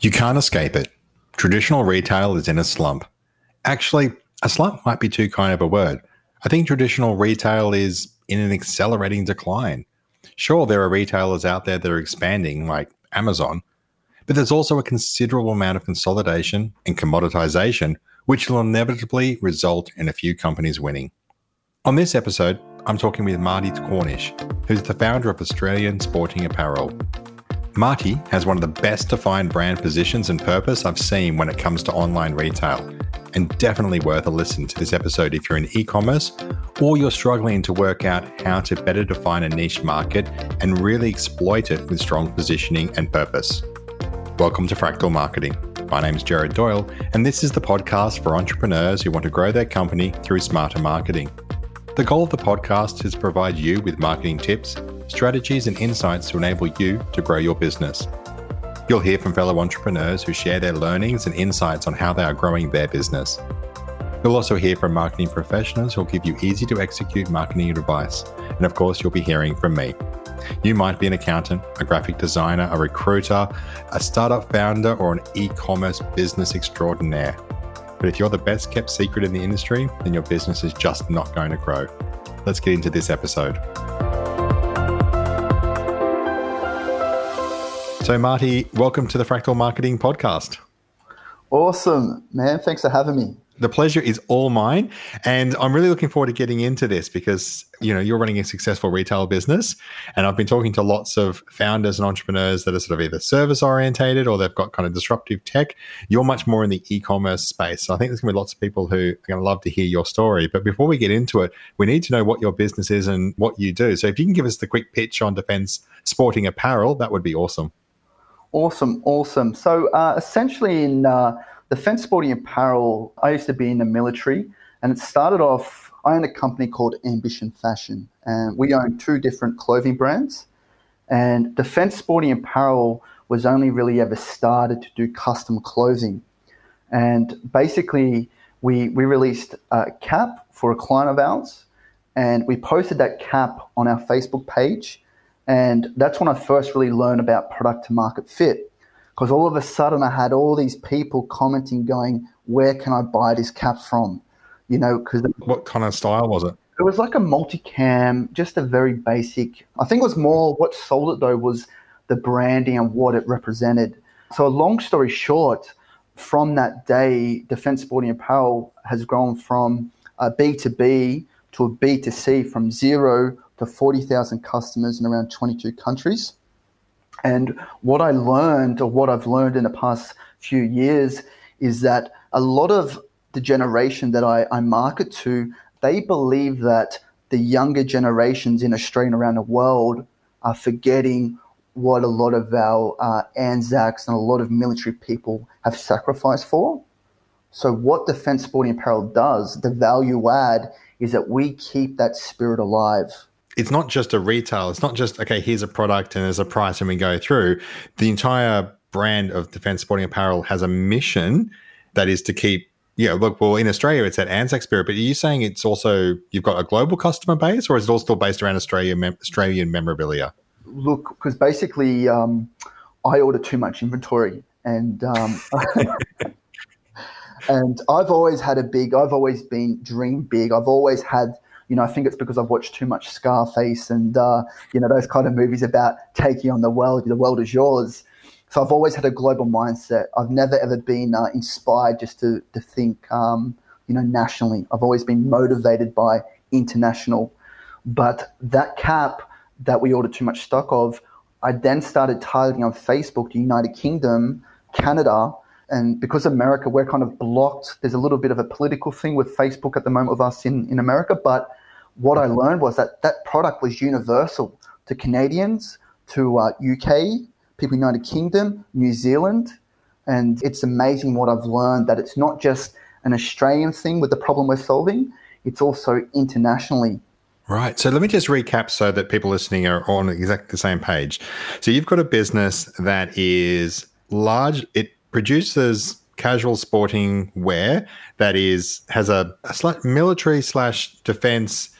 You can't escape it. Traditional retail is in a slump. Actually, a slump might be too kind of a word. I think traditional retail is in an accelerating decline. Sure, there are retailers out there that are expanding, like Amazon, but there's also a considerable amount of consolidation and commoditization, which will inevitably result in a few companies winning. On this episode, I'm talking with Marty Cornish, who's the founder of Australian Sporting Apparel. Marty has one of the best defined brand positions and purpose I've seen when it comes to online retail, and definitely worth a listen to this episode if you're in e-commerce or you're struggling to work out how to better define a niche market and really exploit it with strong positioning and purpose. Welcome to Fractal Marketing. My name is Jared Doyle, and this is the podcast for entrepreneurs who want to grow their company through smarter marketing. The goal of the podcast is to provide you with marketing tips, strategies, and insights to enable you to grow your business. You'll hear from fellow entrepreneurs who share their learnings and insights on how they are growing their business. You'll also hear from marketing professionals who'll give you easy-to-execute marketing advice. And of course, you'll be hearing from me. You might be an accountant, a graphic designer, a recruiter, a startup founder, or an e-commerce business extraordinaire. But if you're the best-kept secret in the industry, then your business is just not going to grow. Let's get into this episode. So, Marty, welcome to the Fractal Marketing Podcast. Awesome, man. Thanks for having me. The pleasure is all mine. And I'm really looking forward to getting into this because, you know, you're running a successful retail business. And I've been talking to lots of founders and entrepreneurs that are sort of either service orientated or they've got kind of disruptive tech. You're much more in the e-commerce space. So I think there's going to be lots of people who are going to love to hear your story. But before we get into it, we need to know what your business is and what you do. So if you can give us the quick pitch on Defence Sporting Apparel, that would be awesome. Awesome. So essentially in Defence Sporting Apparel, I used to be in the military, and it started off, I owned a company called Ambition Fashion, and we owned two different clothing brands, and Defence Sporting Apparel was only really ever started to do custom clothing. And basically we released a cap for a client of ours, and we posted that cap on our Facebook page. And that's when I first really learned about product to market fit, because all of a sudden I had all these people commenting going, where can I buy this cap from? You know, because... What kind of style was it? It was like a multicam, just a very basic... I think it was more what sold it, though, was the branding and what it represented. So a long story short, from that day, Defence Sporting Apparel has grown from a B2B to a B2C, from zero to 40,000 customers in around 22 countries. And what I learned, or what I've learned in the past few years, is that a lot of the generation that I market to, they believe that the younger generations in Australia and around the world are forgetting what a lot of our ANZACs and a lot of military people have sacrificed for. So what Defence Sporting Apparel does, the value add, is that we keep that spirit alive. It's not just a retail. It's not just, okay, here's a product and there's a price and we go through. The entire brand of Defence Sporting Apparel has a mission that is to keep, yeah, look, well, in Australia, it's that ANZAC spirit, but are you saying it's also, you've got a global customer base, or is it all still based around Australian memorabilia? Look, because basically I order too much inventory, and and I've always been dream big. I've always had, you know, I think it's because I've watched too much Scarface and, you know, those kind of movies about taking on the world is yours. So I've always had a global mindset. I've never, ever been inspired just to think, you know, nationally. I've always been motivated by international. But that cap that we ordered too much stock of, I then started targeting on Facebook the United Kingdom, Canada, and because America, we're kind of blocked. There's a little bit of a political thing with Facebook at the moment with us in America, but what I learned was that that product was universal to Canadians, to UK, people in the United Kingdom, New Zealand. And it's amazing what I've learned, that it's not just an Australian thing with the problem we're solving, it's also internationally. Right. So let me just recap so that people listening are on exactly the same page. So you've got a business that is large. It produces casual sporting wear that has a military / defense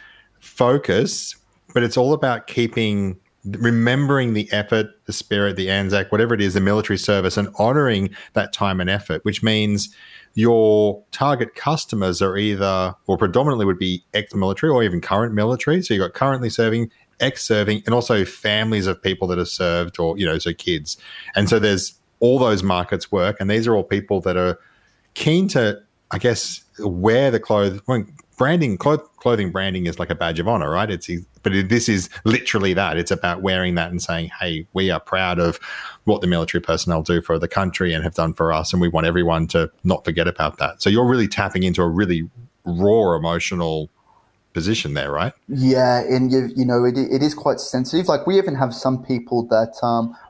focus, but it's all about keeping remembering the effort, the spirit, the ANZAC, whatever it is, the military service, and honouring that time and effort, which means your target customers are either, or predominantly would be ex-military or even current military. So you've got currently serving, ex-serving, and also families of people that have served or, you know, so kids. And so there's all those markets work, and these are all people that are keen to, I guess, wear the clothes. Branding, clothing branding is like a badge of honor, right? This is literally that. It's about wearing that and saying, hey, we are proud of what the military personnel do for the country and have done for us, and we want everyone to not forget about that. So you're really tapping into a really raw emotional position there, right? Yeah, and you know, it is quite sensitive. Like, we even have some people that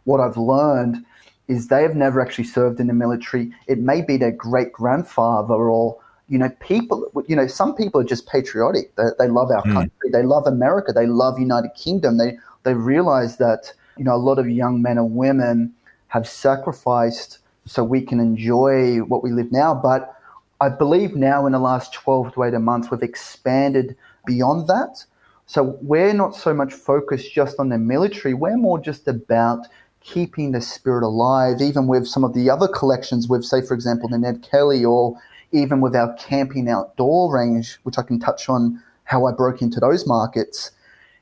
what I've learned is they have never actually served in the military. It may be their great-grandfather or, you know, people, you know, some people are just patriotic. They love our country. They love America. They love United Kingdom. They realize that, you know, a lot of young men and women have sacrificed so we can enjoy what we live now. But I believe now in the last 12 to 18 months, we've expanded beyond that. So we're not so much focused just on the military. We're more just about keeping the spirit alive, even with some of the other collections with, say, for example, the Ned Kelly, or even with our camping outdoor range, which I can touch on how I broke into those markets.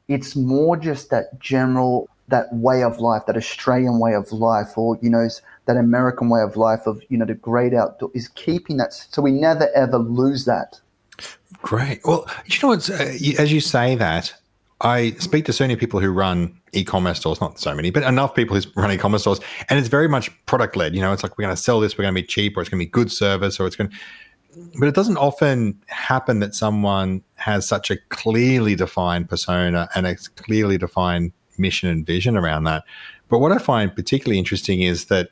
It's more just that general, that way of life, that Australian way of life, or, you know, that American way of life of, you know, the great outdoor, is keeping that. So we never, ever lose that. Great. Well, you know, it's, as you say that, I speak to so many people who run e-commerce stores, not so many, but enough people who run e-commerce stores, and it's very much product-led. You know, it's like, we're going to sell this, we're going to be cheap, or it's going to be good service, or it's going to... But it doesn't often happen that someone has such a clearly defined persona and a clearly defined mission and vision around that. But what I find particularly interesting is that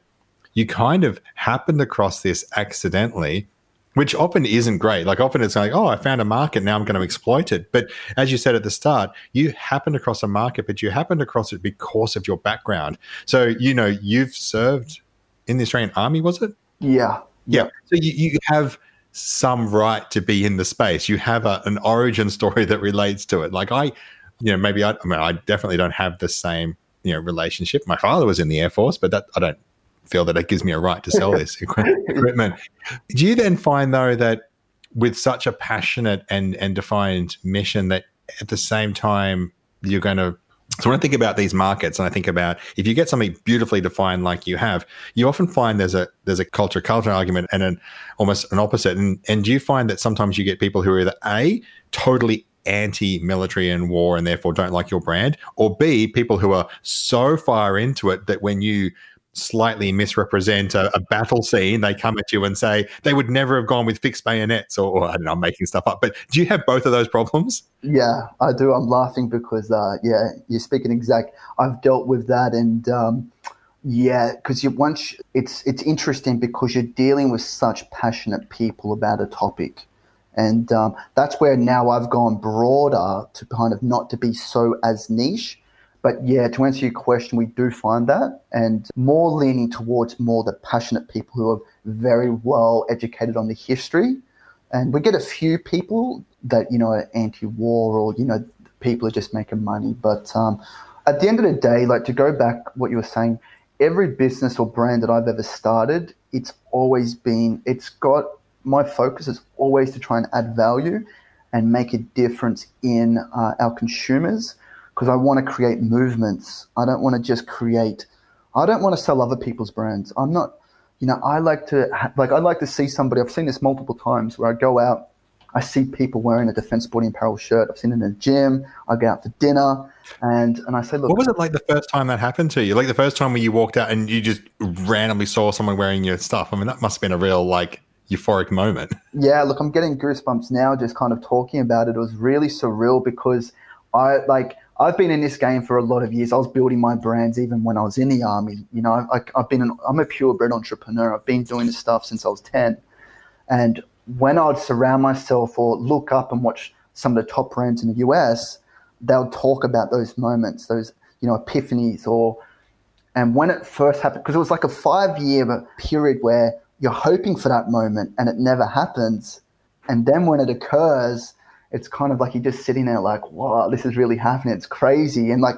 you kind of happened across this accidentally, which often isn't great. Like, often it's like, oh, I found a market, now I'm going to exploit it. But as you said at the start, you happened across a market, but you happened across it because of your background. So, you know, you've served in the Australian Army, was it? Yeah. So you have some right to be in the space. You have an origin story that relates to it. Like, I definitely don't have the same, you know, relationship. My father was in the Air Force, but that I don't feel that it gives me a right to sell this equipment. Do you then find, though, that with such a passionate and defined mission, that at the same time you're going to... So when I think about these markets, and I think about if you get something beautifully defined like you have, you often find there's a culture argument and almost an opposite. And do you find that sometimes you get people who are either A, totally anti-military and war and therefore don't like your brand, or B, people who are so far into it that when you slightly misrepresent a battle scene, they come at you and say they would never have gone with fixed bayonets, or I don't know, I'm making stuff up, but do you have both of those problems? Yeah, I do. I'm laughing because you're speaking exact. I've dealt with that, and because it's interesting because you're dealing with such passionate people about a topic, and that's where now I've gone broader to kind of not to be so as niche. But yeah, to answer your question, we do find that, and more leaning towards more the passionate people who are very well educated on the history. And we get a few people that, you know, are anti-war, or, you know, people are just making money. But at the end of the day, like, to go back what you were saying, every business or brand that I've ever started, my focus is always to try and add value and make a difference in our consumers. Because I want to create movements. I don't want to sell other people's brands. I'm not, you know, I like to see somebody. I've seen this multiple times where I go out, I see people wearing a Defence Sporting Apparel shirt. I've seen it in a gym. I go out for dinner and I say, look. What was it like the first time that happened to you? Like the first time where you walked out and you just randomly saw someone wearing your stuff. I mean, that must have been a real, like, euphoric moment. Yeah, look, I'm getting goosebumps now just kind of talking about it. It was really surreal because I've been in this game for a lot of years. I was building my brands even when I was in the Army. You know, I'm a purebred entrepreneur. I've been doing this stuff since I was 10. And when I'd surround myself or look up and watch some of the top brands in the US, they'll talk about those moments, those, you know, epiphanies. And when it first happened, because it was like a 5-year period where you're hoping for that moment and it never happens. And then when it occurs, it's kind of like you're just sitting there like, wow, this is really happening. It's crazy. And like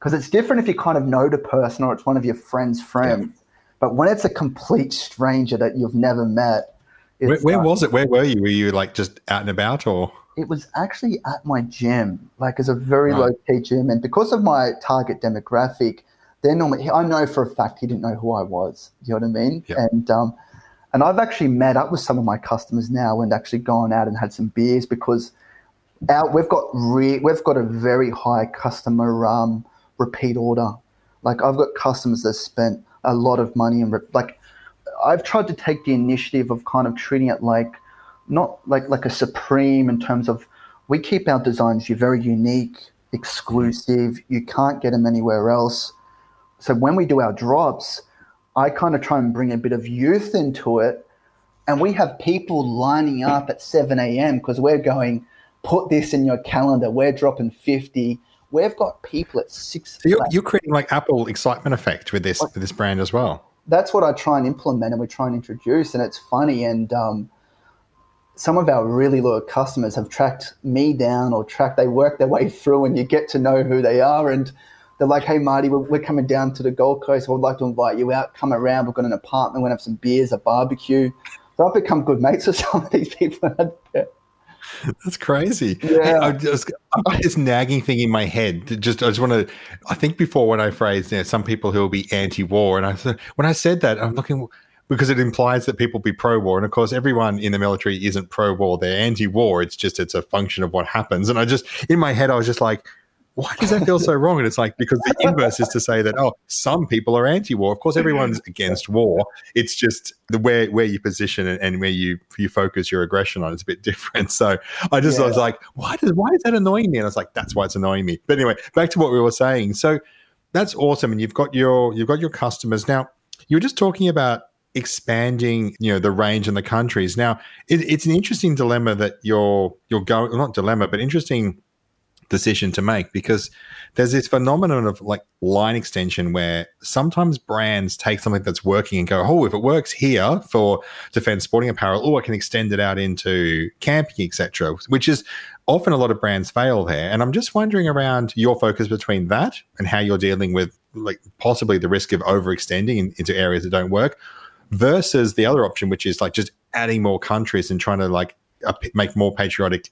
Because it's different if you kind of know the person or it's one of your friend's friends. Yeah. But when it's a complete stranger that you've never met. Where was it? Where were you? Were you like just out and about or? It was actually at my gym, like it's a very low-key gym. And because of my target demographic, they're normally, I know for a fact he didn't know who I was. You know what I mean? Yeah. And I've actually met up with some of my customers now and actually gone out and had some beers because we've got a very high customer repeat order. Like I've got customers that spent a lot of money and I've tried to take the initiative of kind of treating it like not like a Supreme in terms of we keep our designs very unique, exclusive. You can't get them anywhere else. So when we do our drops, I kind of try and bring a bit of youth into it. And we have people lining up at 7 a.m. because we're going, put this in your calendar. We're dropping 50. We've got people at 6. So you're creating like Apple excitement effect with this brand as well. That's what I try and implement and we try and introduce. And it's funny. And some of our really loyal customers have tracked me down they work their way through and you get to know who they are. And they're like, hey, Marty, we're coming down to the Gold Coast. We'd like to invite you out. Come around. We've got an apartment. We're going to have some beers, a barbecue. So I've become good mates with some of these people. That's crazy. Yeah. I've got this nagging thing in my head. I think before when I phrased, some people who will be anti-war. And when I said that, I'm looking because it implies that people be pro-war. And, of course, everyone in the military isn't pro-war. They're anti-war. It's a function of what happens. And in my head, I was just like, why does that feel so wrong? And it's like because the inverse is to say that, some people are anti-war. Of course, everyone's against war. It's just where you position and where you focus your aggression on. It's a bit different. So I was like, why is that annoying me? And I was like, that's why it's annoying me. But anyway, back to what we were saying. So that's awesome. And you've got your customers. Now, you were just talking about expanding, the range and the countries. Now, it's an interesting dilemma that you're going, not dilemma, but interesting decision to make, because there's this phenomenon of like line extension where sometimes brands take something that's working and go, if it works here for Defence Sporting Apparel, I can extend it out into camping, etc., which is often a lot of brands fail there. And I'm just wondering around your focus between that and how you're dealing with like possibly the risk of overextending into areas that don't work versus the other option, which is like just adding more countries and trying to like make more patriotic,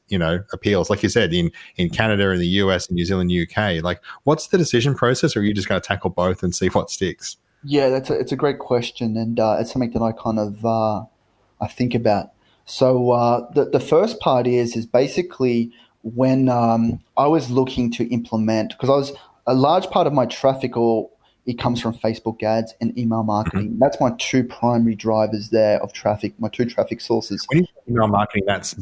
appeals, like you said, in Canada and the US and New Zealand, UK. Like, what's the decision process, or are you just going to tackle both and see what sticks? Yeah, it's a great question, and it's something that I kind of I think about. So the first part is basically when I was looking to implement, because I was a large part of my traffic, or it comes from Facebook ads and email marketing. Mm-hmm. That's my two primary drivers there of traffic, my two traffic sources. When you say email marketing, that's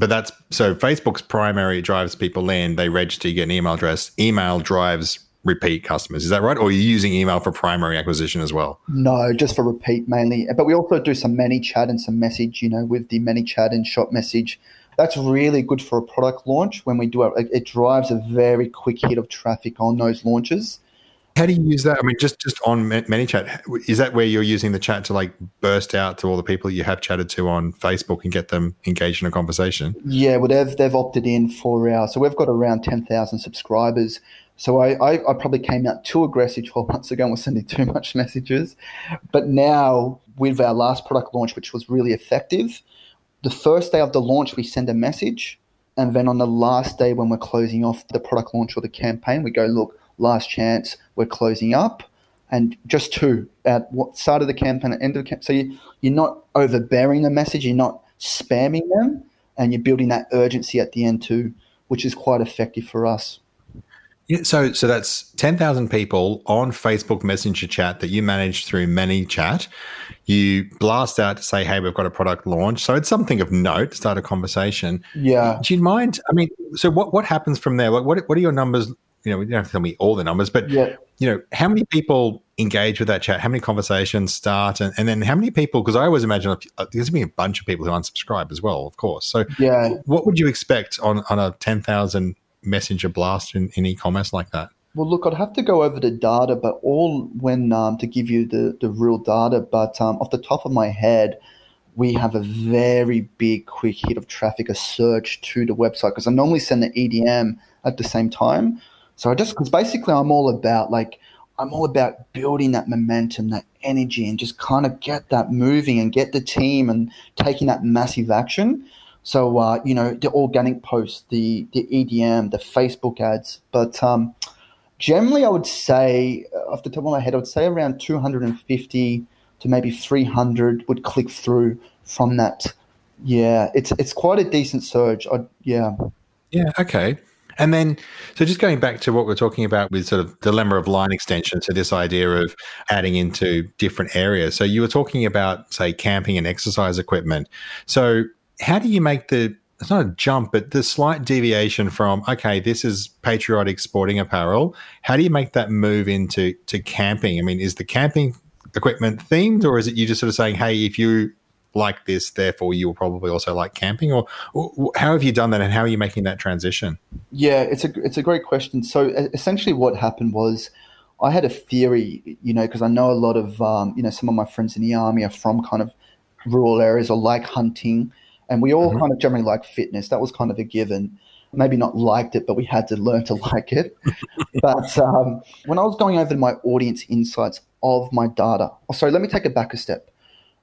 so Facebook's primary drives people land, they register, you get an email address. Email drives repeat customers. Is that right? Or are you using email for primary acquisition as well? No, just for repeat mainly. But we also do some ManyChat and some message, with the ManyChat and shop message. That's really good for a product launch. When we do it, it drives a very quick hit of traffic on those launches. How do you use that? I mean, just on ManyChat, is that where you're using the chat to like burst out to all the people you have chatted to on Facebook and get them engaged in a conversation? Yeah, well, they've opted in for our – so we've got around 10,000 subscribers. So I probably came out too aggressive 12 months ago and was sending too much messages. But now with our last product launch, which was really effective, the first day of the launch we send a message, and then on the last day when we're closing off the product launch or the campaign, we go, look, last chance, we're closing up, and just two at what side of the campaign, at end of the campaign. So you're not overbearing the message, you're not spamming them, and you're building that urgency at the end too, which is quite effective for us. Yeah, so that's 10,000 people on Facebook Messenger chat that you manage through ManyChat. You blast out to say, hey, we've got a product launch. So it's something of note to start a conversation. Yeah. Do you mind? I mean, so what happens from there? Like, what are your numbers? We don't have to tell me all the numbers, but, how many people engage with that chat? How many conversations start? And then how many people, because I always imagine there's going to be a bunch of people who unsubscribe as well, of course. So what would you expect on a 10,000 messenger blast in e-commerce like that? Well, look, I'd have to go over the data, but to give you the real data, but off the top of my head, we have a very big quick hit of traffic, a surge to the website, because I normally send the EDM at the same time. So I just, because basically I'm all about building that momentum, that energy, and just kind of get that moving and get the team and taking that massive action. So, the organic posts, the EDM, the Facebook ads. But generally I would say, off the top of my head, I would say around 250 to maybe 300 would click through from that. Yeah, it's quite a decent surge. Yeah, okay. And then, so just going back to what we're talking about with sort of dilemma of line extension, so this idea of adding into different areas. So you were talking about, say, camping and exercise equipment. So how do you make it's not a jump, but the slight deviation from, okay, this is patriotic sporting apparel. How do you make that move into camping? I mean, is the camping equipment themed, or is it you just sort of saying, hey, if you like this, therefore you will probably also like camping? Or how have you done that, and how are you making that transition? Yeah, it's a great question. So essentially what happened was I had a theory, because I know a lot of, some of my friends in the army are from kind of rural areas or like hunting, and we all kind of generally like fitness. That was kind of a given. Maybe not liked it, but we had to learn to like it. But when I was going over to my audience insights of my data, let me take it back a step.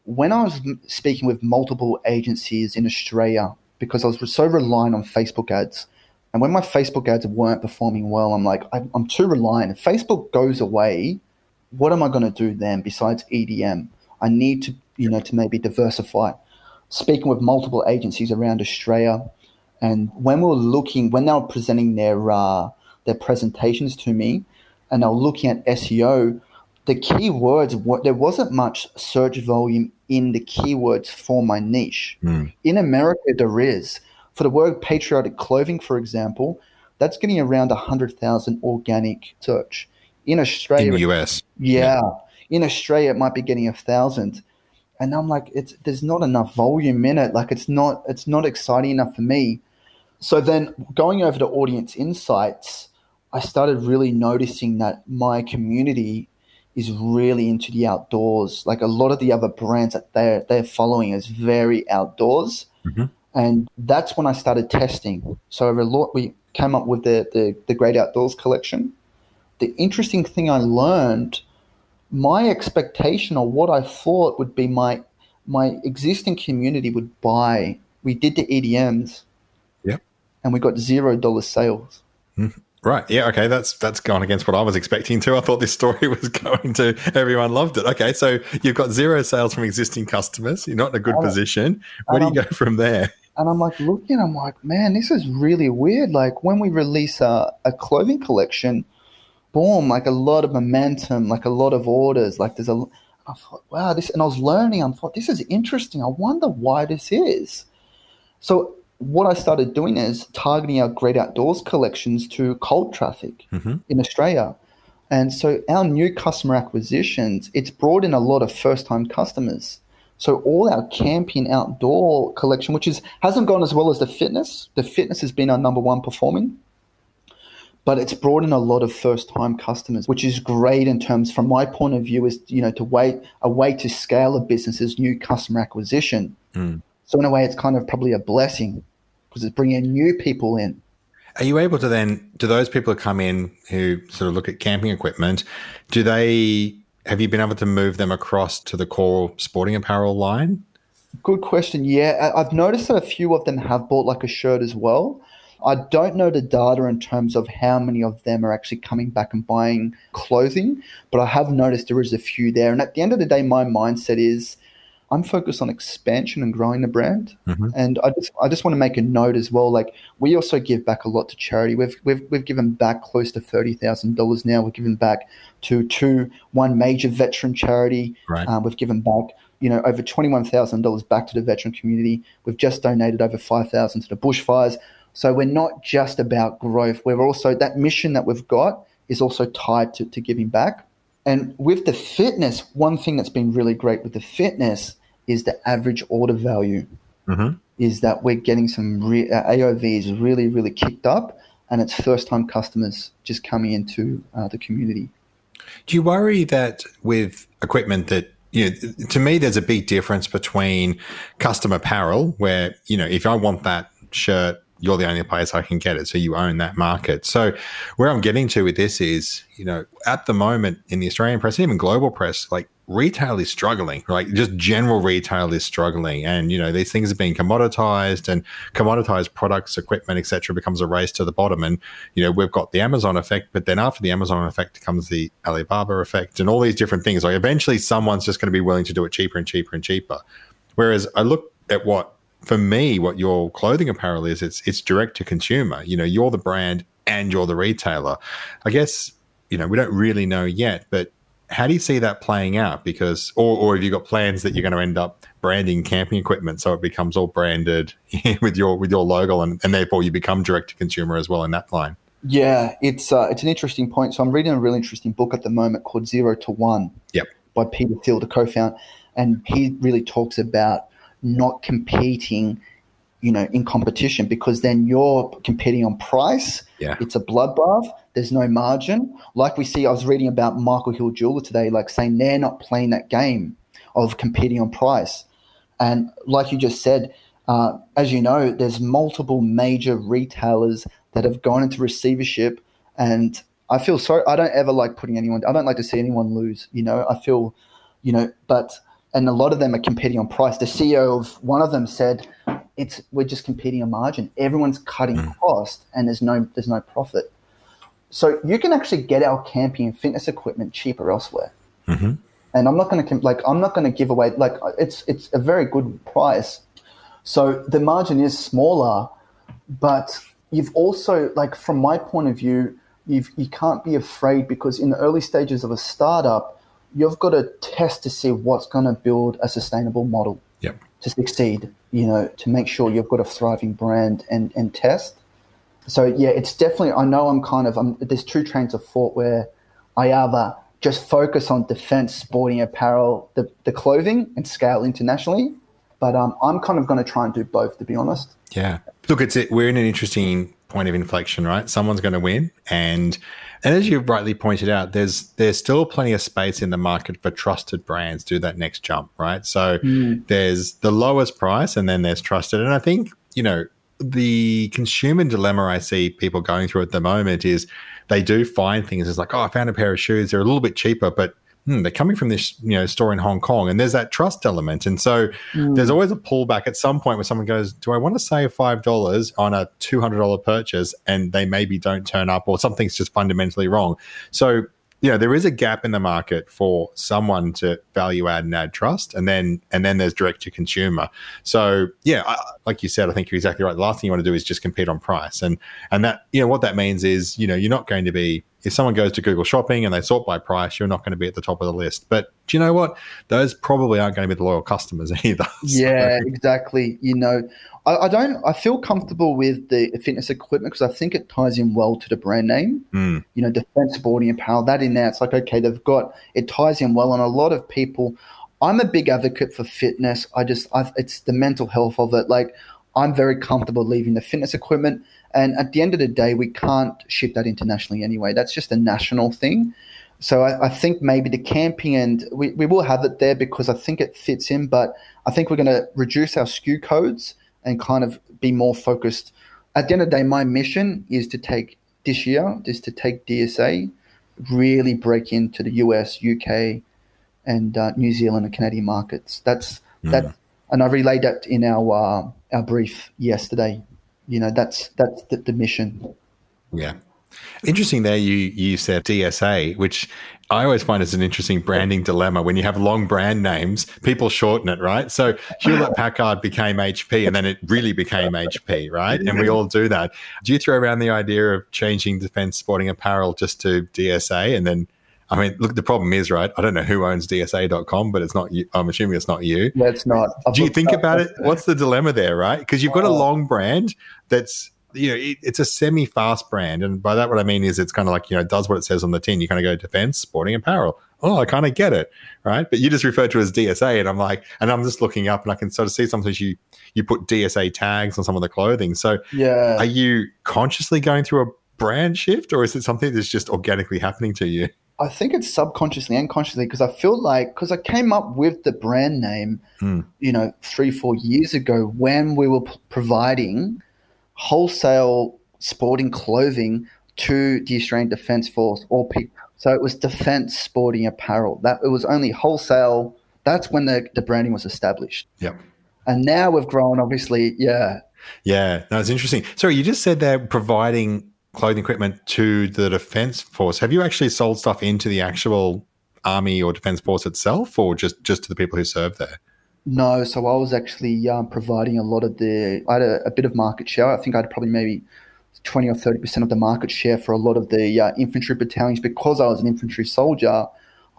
When I was speaking with multiple agencies in Australia, because I was so reliant on Facebook ads, and when my Facebook ads weren't performing well, I'm like, I'm too reliant. If Facebook goes away, what am I going to do then besides EDM? I need to, to maybe diversify. Speaking with multiple agencies around Australia, and when they were presenting their presentations to me, and they were looking at SEO, the keywords, there wasn't much search volume in the keywords for my niche. Mm. In America, there is. For the word patriotic clothing, for example, that's getting around 100,000 organic search. In Australia, in the US. Yeah. In Australia, it might be getting 1,000. And I'm like, there's not enough volume in it. Like, it's not exciting enough for me. So then going over to audience insights, I started really noticing that my community is really into the outdoors. Like, a lot of the other brands that they're following is very outdoors. Mm-hmm. And that's when I started testing. So we came up with the Great Outdoors collection. The interesting thing I learned, my expectation or what I thought would be my existing community would buy. We did the EDMs, and we got $0 sales. Mm-hmm. Right. Yeah. Okay. That's gone against what I was expecting too. I thought this story was going to, everyone loved it. Okay. So you've got zero sales from existing customers. You're not in a good position. Where do you go from there? And I'm like, looking, I'm like, man, this is really weird. Like, when we release a clothing collection, boom, like a lot of momentum, like a lot of orders, like I thought, wow, this, and I was learning. I thought, this is interesting. I wonder why this is. So what I started doing is targeting our Great Outdoors collections to cold traffic in Australia. And so our new customer acquisitions, it's brought in a lot of first-time customers. So all our camping outdoor collection, which hasn't gone as well as the fitness. The fitness has been our number one performing. But it's brought in a lot of first-time customers, which is great in terms, from my point of view, is, a way to scale a business is new customer acquisition. Mm. So in a way, it's kind of probably a blessing, because it's bringing new people in. Are you able to then, do those people who come in who sort of look at camping equipment, have you been able to move them across to the core sporting apparel line? Good question. Yeah. I've noticed that a few of them have bought like a shirt as well. I don't know the data in terms of how many of them are actually coming back and buying clothing, but I have noticed there is a few there. And at the end of the day, my mindset is, I'm focused on expansion and growing the brand, and I just want to make a note as well. Like, we also give back a lot to charity. We've given back close to $30,000 now. We've given back to one major veteran charity. Right. We've given back over $21,000 back to the veteran community. We've just donated over $5,000 to the bushfires. So we're not just about growth. We're also, that mission that we've got is also tied to giving back. And with the fitness, one thing that's been really great with the fitness is the average order value, is that we're getting some AOVs really, really kicked up, and it's first-time customers just coming into the community. Do you worry that with equipment that, to me, there's a big difference between custom apparel where, if I want that shirt you're the only place I can get it. So you own that market. So where I'm getting to with this is, you know, at the moment in the Australian press, even global press, like retail is struggling, right? Just general retail is struggling. And, you know, these things are being commoditized, and commoditized products, equipment, et cetera, becomes a race to the bottom. And, you know, we've got the Amazon effect, but then after the Amazon effect comes the Alibaba effect and all these different things. Like eventually someone's just going to be willing to do it cheaper and cheaper and cheaper. Whereas I look at what your clothing apparel is, it's direct to consumer. You know, you're the brand and you're the retailer. I guess, you know, we don't really know yet, but how do you see that playing out? Because, or have you got plans that you're going to end up branding camping equipment so it becomes all branded with your logo, and therefore you become direct to consumer as well in that line? Yeah, it's an interesting point. So I'm reading a really interesting book at the moment called 0 to 1 by Peter Thiel, the co-founder, and he really talks about not competing, you know, in competition, because then you're competing on price. Yeah. It's a bloodbath. There's no margin. Like we see, I was reading about Michael Hill Jeweler today, like saying they're not playing that game of competing on price. And like you just said, as you know, there's multiple major retailers that have gone into receivership, and I feel sorry. I don't ever like putting anyone, I don't like to see anyone lose, you know, I feel, you know, but and a lot of them are competing on price. The CEO of one of them said, we're just competing on margin. Everyone's cutting cost, and there's no profit. So you can actually get our camping and fitness equipment cheaper elsewhere. Mm-hmm. And I'm not going to give away, like, it's a very good price. So the margin is smaller, but you've also, like, from my point of view, you can't be afraid, because in the early stages of a startup, you've got to test to see what's going to build a sustainable model to succeed, you know, to make sure you've got a thriving brand and test. So, yeah, it's definitely – I know I'm there's two trains of thought where I either just focus on defense, sporting apparel, the clothing, and scale internationally. But I'm kind of going to try and do both, to be honest. Yeah. Look, we're in an interesting point of inflection, right? Someone's going to win, and as you rightly pointed out, there's still plenty of space in the market for trusted brands to do that next jump, right? So there's the lowest price, and then there's trusted. And I think, you know, the consumer dilemma I see people going through at the moment is they do find things. It's like, oh, I found a pair of shoes, they're a little bit cheaper, but they're coming from this, you know, store in Hong Kong, and there's that trust element. And so there's always a pullback at some point where someone goes, do I want to save $5 on a $200 purchase? And they maybe don't turn up, or something's just fundamentally wrong. So, you know, there is a gap in the market for someone to value add and add trust. And then there's direct to consumer. So, yeah, like you said, I think you're exactly right. The last thing you want to do is just compete on price. And that, you know, what that means is, you know, you're not going to be, if someone goes to Google Shopping and they sort by price, you're not going to be at the top of the list. But do you know what? Those probably aren't going to be the loyal customers either. Yeah, exactly. You know, I feel comfortable with the fitness equipment because I think it ties in well to the brand name. You know, Defence Sporting Apparel, that in there, it's like, okay, it ties in well. And a lot of people, I'm a big advocate for fitness. It's the mental health of it. Like, I'm very comfortable leaving the fitness equipment. And at the end of the day, we can't ship that internationally anyway. That's just a national thing. So I think maybe the camping, and we will have it there because I think it fits in, but I think we're going to reduce our SKU codes and kind of be more focused. At the end of the day, my mission is to take this year, is to take DSA, really break into the US, UK, and New Zealand and Canadian markets. That's and I relayed that in our brief yesterday. You know, that's the mission. Yeah. Interesting there you said DSA, which I always find is an interesting branding dilemma. When you have long brand names, people shorten it, right? So Hewlett-Packard became HP, and then it really became HP, right? And we all do that. Do you throw around the idea of changing Defence Sporting Apparel just to DSA? And then, I mean, look, the problem is, right, I don't know who owns DSA.com, but it's not you. I'm assuming it's not you. No, it's not. Do you think about it? What's the dilemma there, right? Because you've got a long brand that's, you know, it's a semi-fast brand. And by that, what I mean is it's kind of like, you know, it does what it says on the tin. You kind of go Defence Sporting Apparel. Oh, I kind of get it, right? But you just refer to it as DSA, and I'm like, and I'm just looking up, and I can sort of see sometimes you put DSA tags on some of the clothing. So yeah. Are you consciously going through a brand shift, or is it something that's just organically happening to you? I think it's subconsciously and consciously, because I feel like, because I came up with the brand name, you know, 3-4 years ago when we were providing wholesale sporting clothing to the Australian Defence Force or people. So it was Defence Sporting Apparel. That it was only wholesale. That's when the branding was established. Yep. And now we've grown, obviously. Yeah. Yeah. No, it's interesting. Sorry, you just said they're providing clothing equipment to the Defence Force. Have you actually sold stuff into the actual Army or Defence Force itself, or just to the people who serve there? No. So I was actually providing a lot of the – I had a bit of market share. I think I'd probably maybe 20 or 30% of the market share for a lot of the infantry battalions. Because I was an infantry soldier,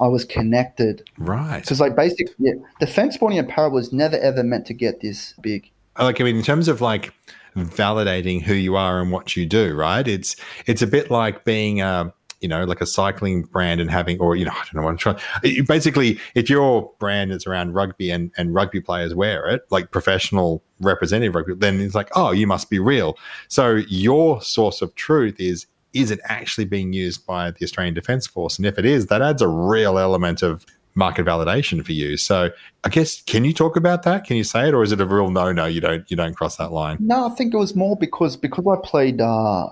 I was connected. Right. Because like basically, yeah, Defence Sporting Apparel was never, ever meant to get this big. Like, I mean, in terms of like validating who you are and what you do, right? It's a bit like being you know, like a cycling brand and having, or, you know, I don't know what I'm trying. Basically, if your brand is around rugby and rugby players wear it, like professional representative rugby, then it's like, oh, you must be real. So your source of truth is it actually being used by the Australian Defence Force? And if it is, that adds a real element of market validation for you. So I guess, can you talk about that? Can you say it, or is it a real no, you don't cross that line? No, I think it was more because I played I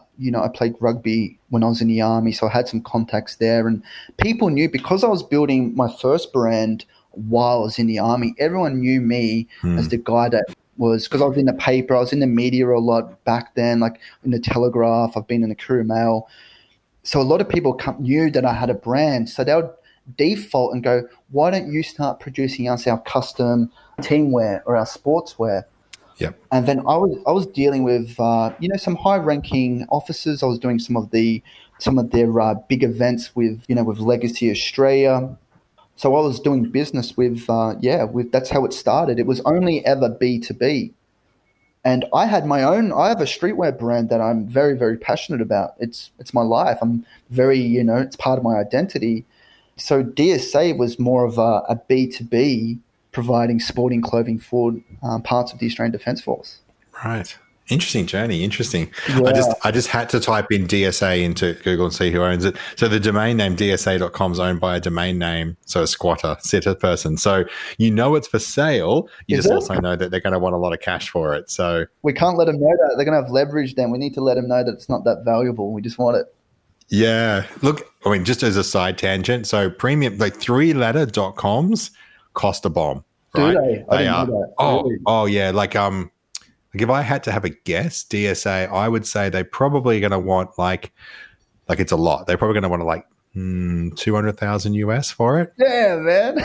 played rugby when I was in the Army, so I had some contacts there, and people knew because I was building my first brand while I was in the Army. Everyone knew me as the guy that was, because I was in the paper, I was in the media a lot back then, like in the Telegraph, I've been in the Courier Mail. So a lot of people knew that I had a brand, so they would default and go, why don't you start producing us our custom teamwear or our sportswear? Yep. And then I was dealing with some high-ranking officers. I was doing some of their big events with Legacy Australia. So I was doing business with that's how it started. It was only ever B2B. And I had I have a streetwear brand that I'm very, very passionate about. It's my life. I'm very, it's part of my identity. So DSA was more of a B2B, providing sporting clothing for parts of the Australian Defence Force. Right. Interesting journey. Interesting. Yeah. I just had to type in DSA into Google and see who owns it. So the domain name DSA.com is owned by a domain name, so a squatter, sitter person. So it's for sale. You is just it? Also know that they're going to want a lot of cash for it. So we can't let them know that. They're going to have leverage then. We need to let them know that it's not that valuable. We just want it. Yeah. Look, I mean, just as a side tangent, so premium, like 3-letter .coms cost a bomb, right? Do they are. Oh, really? Oh, yeah. Like if I had to have a guess, DSA, I would say they're probably going to want like it's a lot. They're probably going to want to $200,000 US for it. Yeah, man.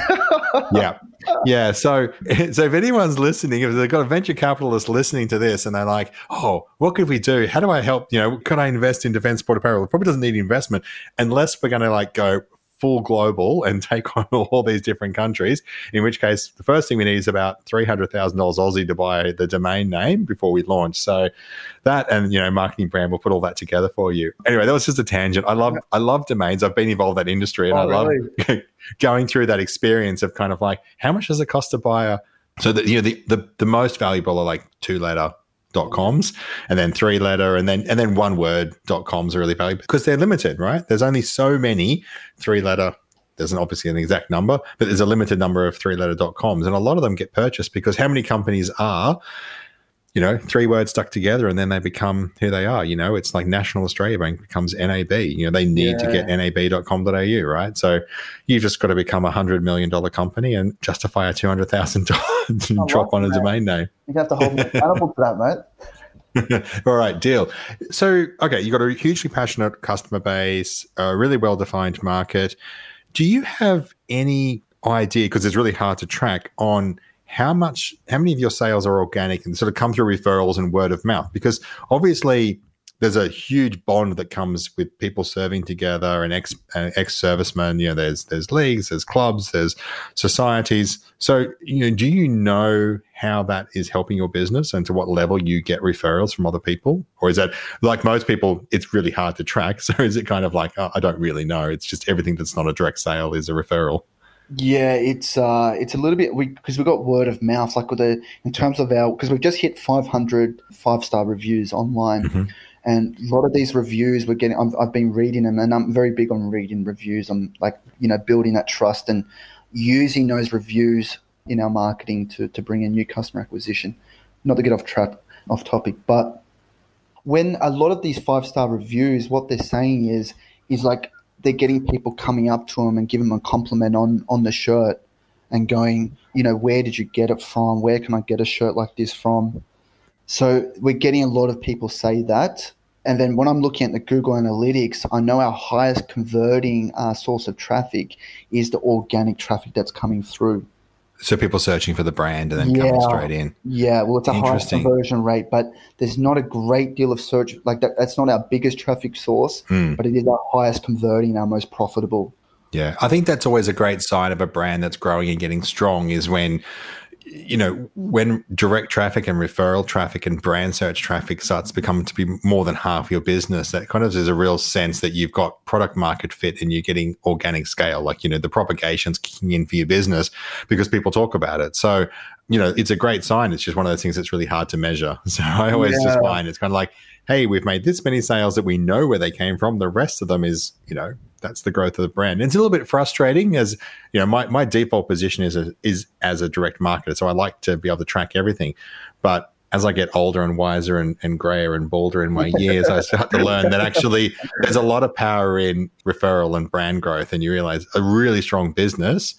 Yeah. Yeah. So if anyone's listening, if they've got a venture capitalist listening to this and they're like, oh, what could we do? How do I help? Could I invest in Defence Sporting Apparel? It probably doesn't need investment unless we're going to go full global and take on all these different countries, in which case the first thing we need is about $300,000 Aussie to buy the domain name before we launch. So that and, Marketing Brand will put all that together for you. Anyway, that was just a tangent. I love domains. I've been involved in that industry and I love going through that experience of how much does it cost to buy a – so that, the most valuable are 2-letter .coms and then 3-letter and then 1-word .coms are really valuable because they're limited, right? There's only so many 3-letter. There's obviously an exact number, but there's a limited number of 3-letter .coms, and a lot of them get purchased because how many companies are, 3 words stuck together and then they become who they are. It's like National Australia Bank becomes NAB. They need to get nab.com.au, right? So you've just got to become $100 million company and justify a $200,000 drop on a domain name. You have to hold me accountable for that, mate. All right, deal. So, okay, you've got a hugely passionate customer base, a really well-defined market. Do you have any idea, because it's really hard to track, on how many of your sales are organic and sort of come through referrals and word of mouth? Because obviously there's a huge bond that comes with people serving together and ex-servicemen. There's leagues, there's clubs, there's societies. So, do you know how that is helping your business and to what level you get referrals from other people? Or is that, like most people, it's really hard to track? So is it I don't really know. It's just everything that's not a direct sale is a referral. Yeah, it's a little bit because we've got word of mouth, because we've just hit 500 5-star reviews online, mm-hmm. and a lot of these reviews we're getting. I've been reading them, and I'm very big on reading reviews. I'm building that trust and using those reviews in our marketing to bring in new customer acquisition. Not to get off topic, but when a lot of these 5-star reviews, what they're saying is like they're getting people coming up to them and giving them a compliment on the shirt and going, you know, where did you get it from? Where can I get a shirt like this from? So we're getting a lot of people say that. And then when I'm looking at the Google Analytics, I know our highest converting source of traffic is the organic traffic that's coming through. So people searching for the brand and then coming straight in. Yeah, well, it's a high conversion rate, but there's not a great deal of search. Like that's not our biggest traffic source, but it is our highest converting, our most profitable. Yeah, I think that's always a great sign of a brand that's growing and getting strong is when – you know, when direct traffic and referral traffic and brand search traffic starts to be more than half your business, that kind of is a real sense that you've got product market fit and you're getting organic scale. Like, you know, the propagation's kicking in for your business because people talk about it. So, you know, it's a great sign. It's just one of those things that's really hard to measure. So I always just find it's kind of like, hey, we've made this many sales that we know where they came from. The rest of them is, you know, that's the growth of the brand. It's a little bit frustrating as, you know, my default position is as a direct marketer. So I like to be able to track everything. But as I get older and wiser and grayer and balder in my years, I start to learn that actually there's a lot of power in referral and brand growth. And you realize a really strong business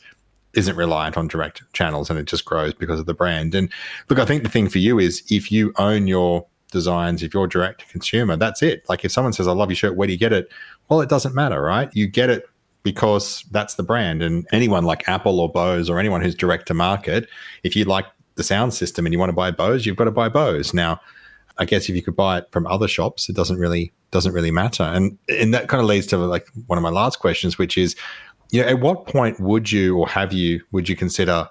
isn't reliant on direct channels and it just grows because of the brand. And look, I think the thing for you is if you own your designs, if you're direct to consumer, that's it. Like if someone says, I love your shirt, where do you get it? Well, it doesn't matter, right? You get it because that's the brand. And anyone like Apple or Bose or anyone who's direct to market, if you like the sound system and you want to buy Bose, you've got to buy Bose. Now, I guess if you could buy it from other shops, it doesn't really matter. And that kind of leads to like one of my last questions, which is, you know, at what point would you consider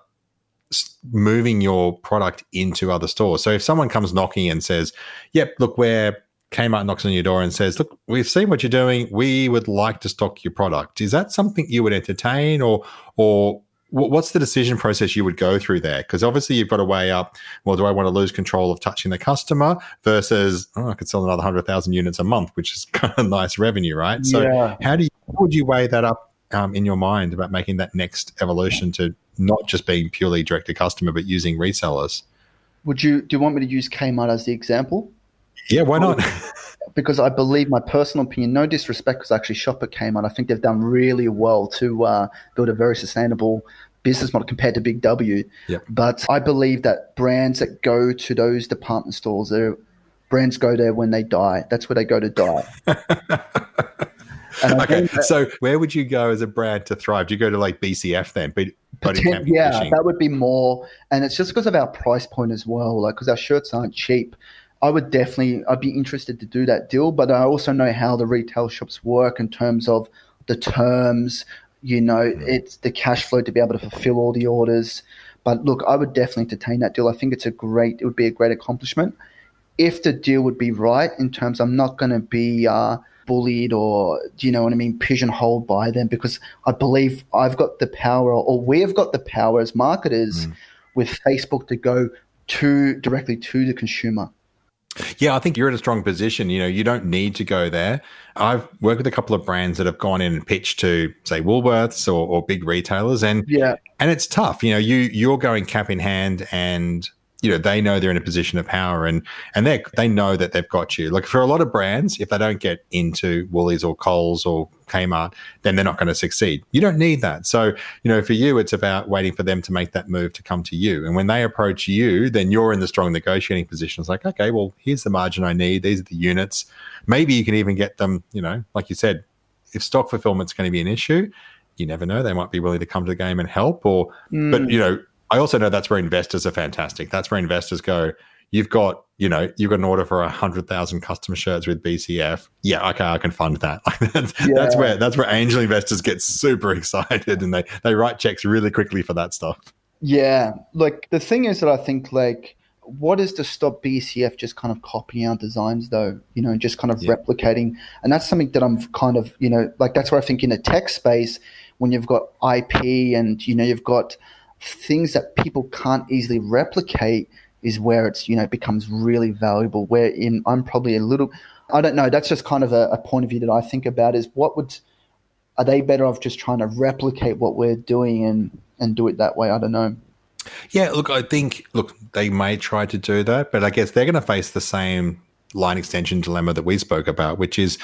moving your product into other stores? So if someone comes knocking and says, yep, look, where Kmart knocks on your door and says, look, we've seen what you're doing. We would like to stock your product. Is that something you would entertain or what's the decision process you would go through there? Because obviously you've got to weigh up, well, do I want to lose control of touching the customer versus, I could sell another 100,000 units a month, which is kind of nice revenue, right? So how would you weigh that up in your mind about making that next evolution to not just being purely direct to customer, but using resellers? Do you want me to use Kmart as the example? Yeah, why not? Because I believe, my personal opinion, no disrespect, because I actually shop at Kmart. I think they've done really well to build a very sustainable business model compared to Big W. Yep. But I believe that brands that go to those department stores, brands go there when they die. That's where they go to die. Okay, so where would you go as a brand to thrive? Do you go to like BCF then? That would be more. And it's just because of our price point as well, like because our shirts aren't cheap. I'd be interested to do that deal, but I also know how the retail shops work in terms of the terms, you know, it's the cash flow to be able to fulfill all the orders. But look, I would definitely entertain that deal. I think it would be a great accomplishment if the deal would be right in terms I'm not going to be bullied or, do you know what I mean, pigeonholed by them, because I believe I've got the power, or we've got the power as marketers with Facebook to go directly to the consumer. Yeah, I think you're in a strong position. You know, you don't need to go there. I've worked with a couple of brands that have gone in and pitched to, say, Woolworths or big retailers, and it's tough. You know, you're going cap in hand, and you know they know they're in a position of power, and they know that they've got you. Like for a lot of brands, if they don't get into Woolies or Coles or Kmart, then they're not going to succeed. You don't need that. So, you know, for you, it's about waiting for them to make that move to come to you. And when they approach you, then you're in the strong negotiating position. It's like, okay, well, here's the margin I need. These are the units. Maybe you can even get them, you know, like you said, if stock fulfillment's going to be an issue, you never know. They might be willing to come to the game and help but, you know, I also know that's where investors are fantastic. That's where investors go, you've got an order for 100,000 custom shirts with BCF. Yeah, okay, I can fund that. Like that's where angel investors get super excited and they write checks really quickly for that stuff. Yeah. Like the thing is that I think like what is to stop BCF just kind of copying our designs though, you know, just kind of replicating. And that's something that I'm kind of, you know, like that's where I think in a tech space when you've got IP and, you know, you've got things that people can't easily replicate is where it's, you know, becomes really valuable. I'm probably a little, I don't know, that's just kind of a point of view that I think about is are they better off just trying to replicate what we're doing and do it that way? I don't know. Yeah, look, I think, they may try to do that, but I guess they're going to face the same line extension dilemma that we spoke about, which is,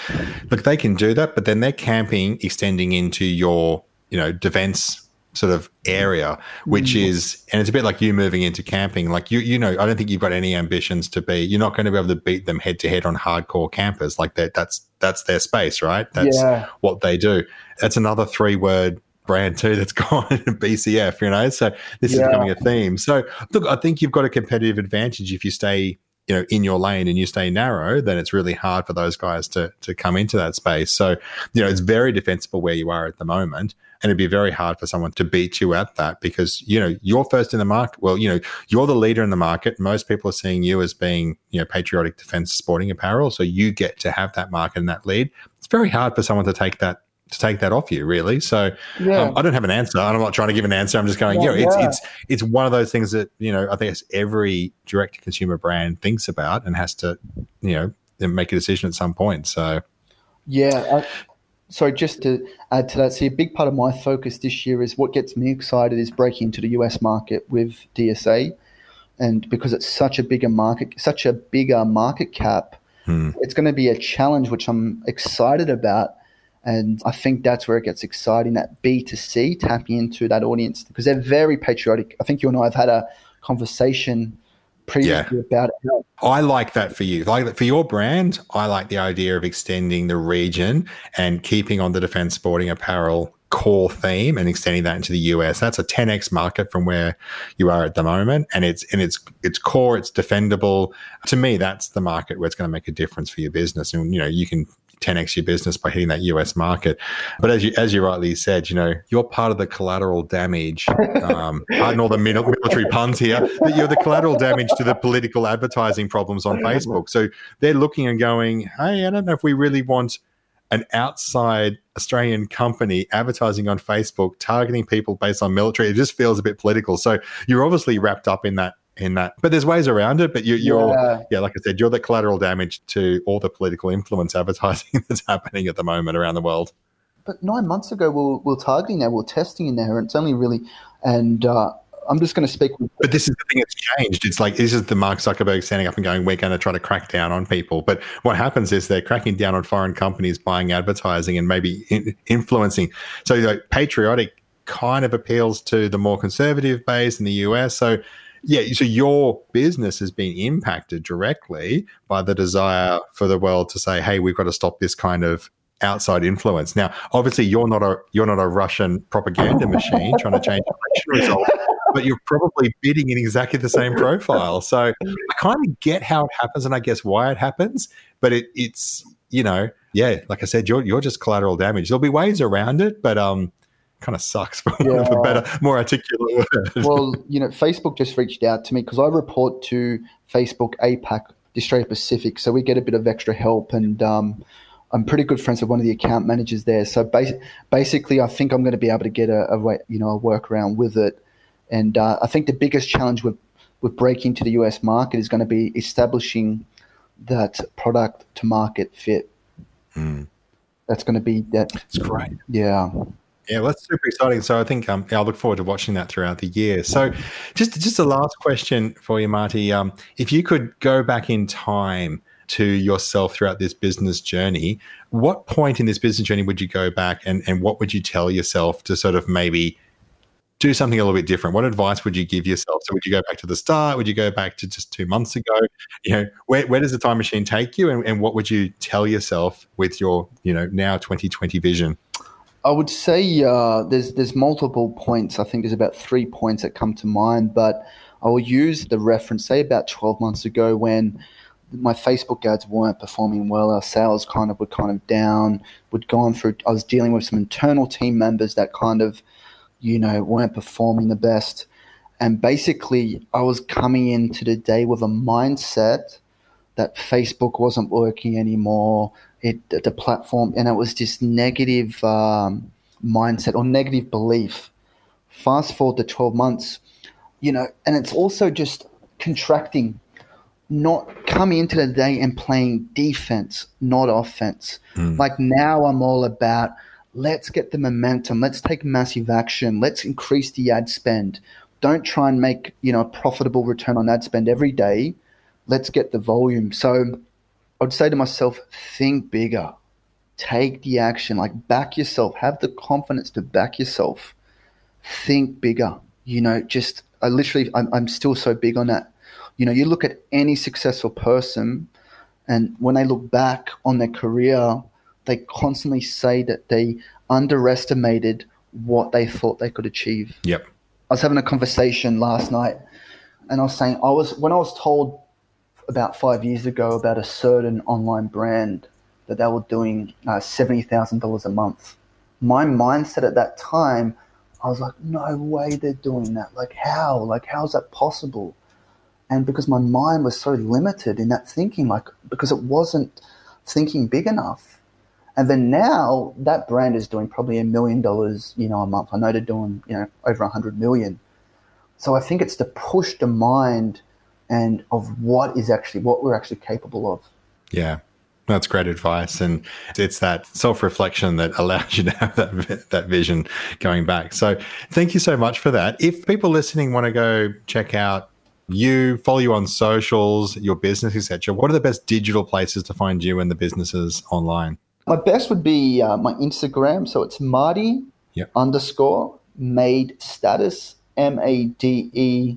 look, they can do that, but then they're camping, extending into your, you know, defense sort of area, which is, and it's a bit like you moving into camping. Like you know, I don't think you've got any ambitions to be, you're not going to be able to beat them head to head on hardcore campers. Like that's their space, right? That's what they do. That's another 3-word brand too that's gone BCF, you know? So this is becoming a theme. So look, I think you've got a competitive advantage if you stay, you know, in your lane and you stay narrow, then it's really hard for those guys to come into that space. So, you know, it's very defensible where you are at the moment, and it'd be very hard for someone to beat you at that because, you know, you're first in the market. Well, you know, you're the leader in the market. Most people are seeing you as being, you know, patriotic defense sporting apparel. So you get to have that market and that lead. It's very hard for someone to take that off you, really. So I don't have an answer, and I'm not trying to give an answer. I'm just going, it's one of those things that, you know, I think every direct-to-consumer brand thinks about and has to, you know, make a decision at some point. So so just to add to that, see, a big part of my focus this year is what gets me excited is breaking into the US market with DSA, and because it's such a bigger market cap, it's going to be a challenge, which I'm excited about. And I think that's where it gets exciting, that B2C, tapping into that audience, because they're very patriotic. I think you and I have had a conversation previously about it. I like that for you. Like for your brand, I like the idea of extending the region and keeping on the defense sporting apparel core theme and extending that into the US. That's a 10x market from where you are at the moment, and it's in its core, it's defendable. To me, that's the market where it's going to make a difference for your business, and you know, you can 10x your business by hitting that US market. But as you rightly said, you know, you're part of the collateral damage. Pardon all the military puns here, but you're the collateral damage to the political advertising problems on Facebook. So they're looking and going, hey, I don't know if we really want an outside Australian company advertising on Facebook, targeting people based on military. It just feels a bit political. So you're obviously wrapped up in that, but there's ways around it. But you're like I said, you're the collateral damage to all the political influence advertising that's happening at the moment around the world. But 9 months ago, we're targeting there, we're testing in there, and it's only really, and I'm just going to speak. But this is the thing that's changed. It's like, this is the Mark Zuckerberg standing up and going, we're going to try to crack down on people. But what happens is they're cracking down on foreign companies buying advertising and maybe influencing. So like, patriotic kind of appeals to the more conservative base in the US. So your business has been impacted directly by the desire for the world to say, hey, we've got to stop this kind of outside influence. Now, obviously, you're not a Russian propaganda machine trying to change election results, but you're probably bidding in exactly the same profile. So I kind of get how it happens, and I guess why it happens, but it's, you know, yeah, like I said, you're just collateral damage. There'll be ways around it, but kind of sucks for want of a better, more articulate word. Well, you know, Facebook just reached out to me because I report to Facebook APAC, the Australia Pacific, so we get a bit of extra help, and I'm pretty good friends with one of the account managers there. So basically, I think I'm going to be able to get a workaround with it. And I think the biggest challenge with breaking to the US market is going to be establishing that product to market fit. Mm. That's going to be that. That's great. Yeah. Yeah, well, that's super exciting. So I think I'll look forward to watching that throughout the year. So just a last question for you, Marty. If you could go back in time to yourself throughout this business journey, what point in this business journey would you go back and what would you tell yourself to sort of maybe do something a little bit different? What advice would you give yourself? So would you go back to the start? Would you go back to just 2 months ago? You know, where does the time machine take you, and what would you tell yourself with your, you know, now 2020 vision? I would say there's multiple points. I think there's about 3 points that come to mind, but I will use the reference, say about 12 months ago when my Facebook ads weren't performing well. Our sales were down. I was dealing with some internal team members that kind of, you know, weren't performing the best. And basically I was coming into the day with a mindset that Facebook wasn't working anymore. The platform, and it was this negative mindset or negative belief. Fast forward to 12 months, you know, and it's also just contracting, not coming into the day and playing defense, not offense. Like now I'm all about, let's get the momentum. Let's take massive action. Let's increase the ad spend. Don't try and make, you know, a profitable return on ad spend every day. Let's get the volume. So I'd say to myself, think bigger, take the action, like back yourself, have the confidence to back yourself, think bigger, you know, just, I'm still so big on that. You know, you look at any successful person and when they look back on their career, they constantly say that they underestimated what they thought they could achieve. Yep. I was having a conversation last night and I was saying, when I was told about 5 years ago about a certain online brand that they were doing $70,000 a month, my mindset at that time, I was like, no way they're doing that. Like how? Like how is that possible? And because my mind was so limited in that thinking, like because it wasn't thinking big enough. And then now that brand is doing probably $1 million, you know, a month. I know they're doing, you know, over 100 million. So I think it's to push the mind and of what we're actually capable of. Yeah, that's great advice. And it's that self-reflection that allows you to have that vision going back. So thank you so much for that. If people listening want to go check out you, follow you on socials, your business, etc., what are the best digital places to find you and the businesses online? My best would be my Instagram. So it's Marty _made status, MADESTATUS.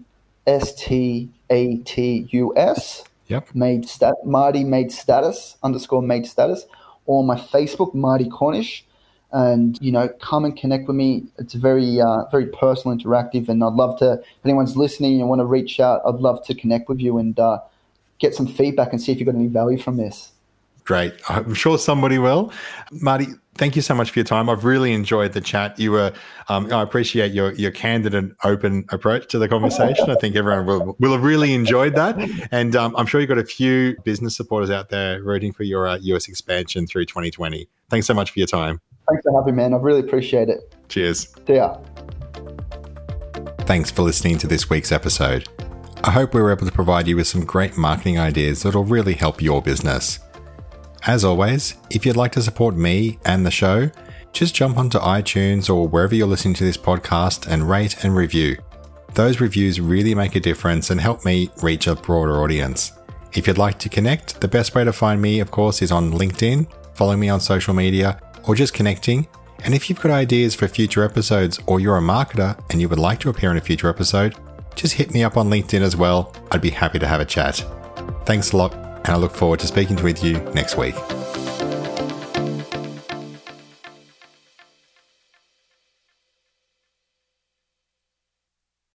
Yep. Marty made status _made status, or my Facebook, Marty Cornish. And, you know, come and connect with me. It's very, very personal, interactive. And I'd love to, if anyone's listening and want to reach out, I'd love to connect with you and get some feedback and see if you got any value from this. Great. I'm sure somebody will. Marty, thank you so much for your time. I've really enjoyed the chat. You were, I appreciate your candid and open approach to the conversation. I think everyone will have really enjoyed that. And I'm sure you've got a few business supporters out there rooting for your US expansion through 2020. Thanks so much for your time. Thanks for having me, man. I really appreciate it. Cheers. See ya. Thanks for listening to this week's episode. I hope we were able to provide you with some great marketing ideas that'll really help your business. As always, if you'd like to support me and the show, just jump onto iTunes or wherever you're listening to this podcast and rate and review. Those reviews really make a difference and help me reach a broader audience. If you'd like to connect, the best way to find me, of course, is on LinkedIn, following me on social media, or just connecting. And if you've got ideas for future episodes or you're a marketer and you would like to appear in a future episode, just hit me up on LinkedIn as well. I'd be happy to have a chat. Thanks a lot. And I look forward to speaking with you next week.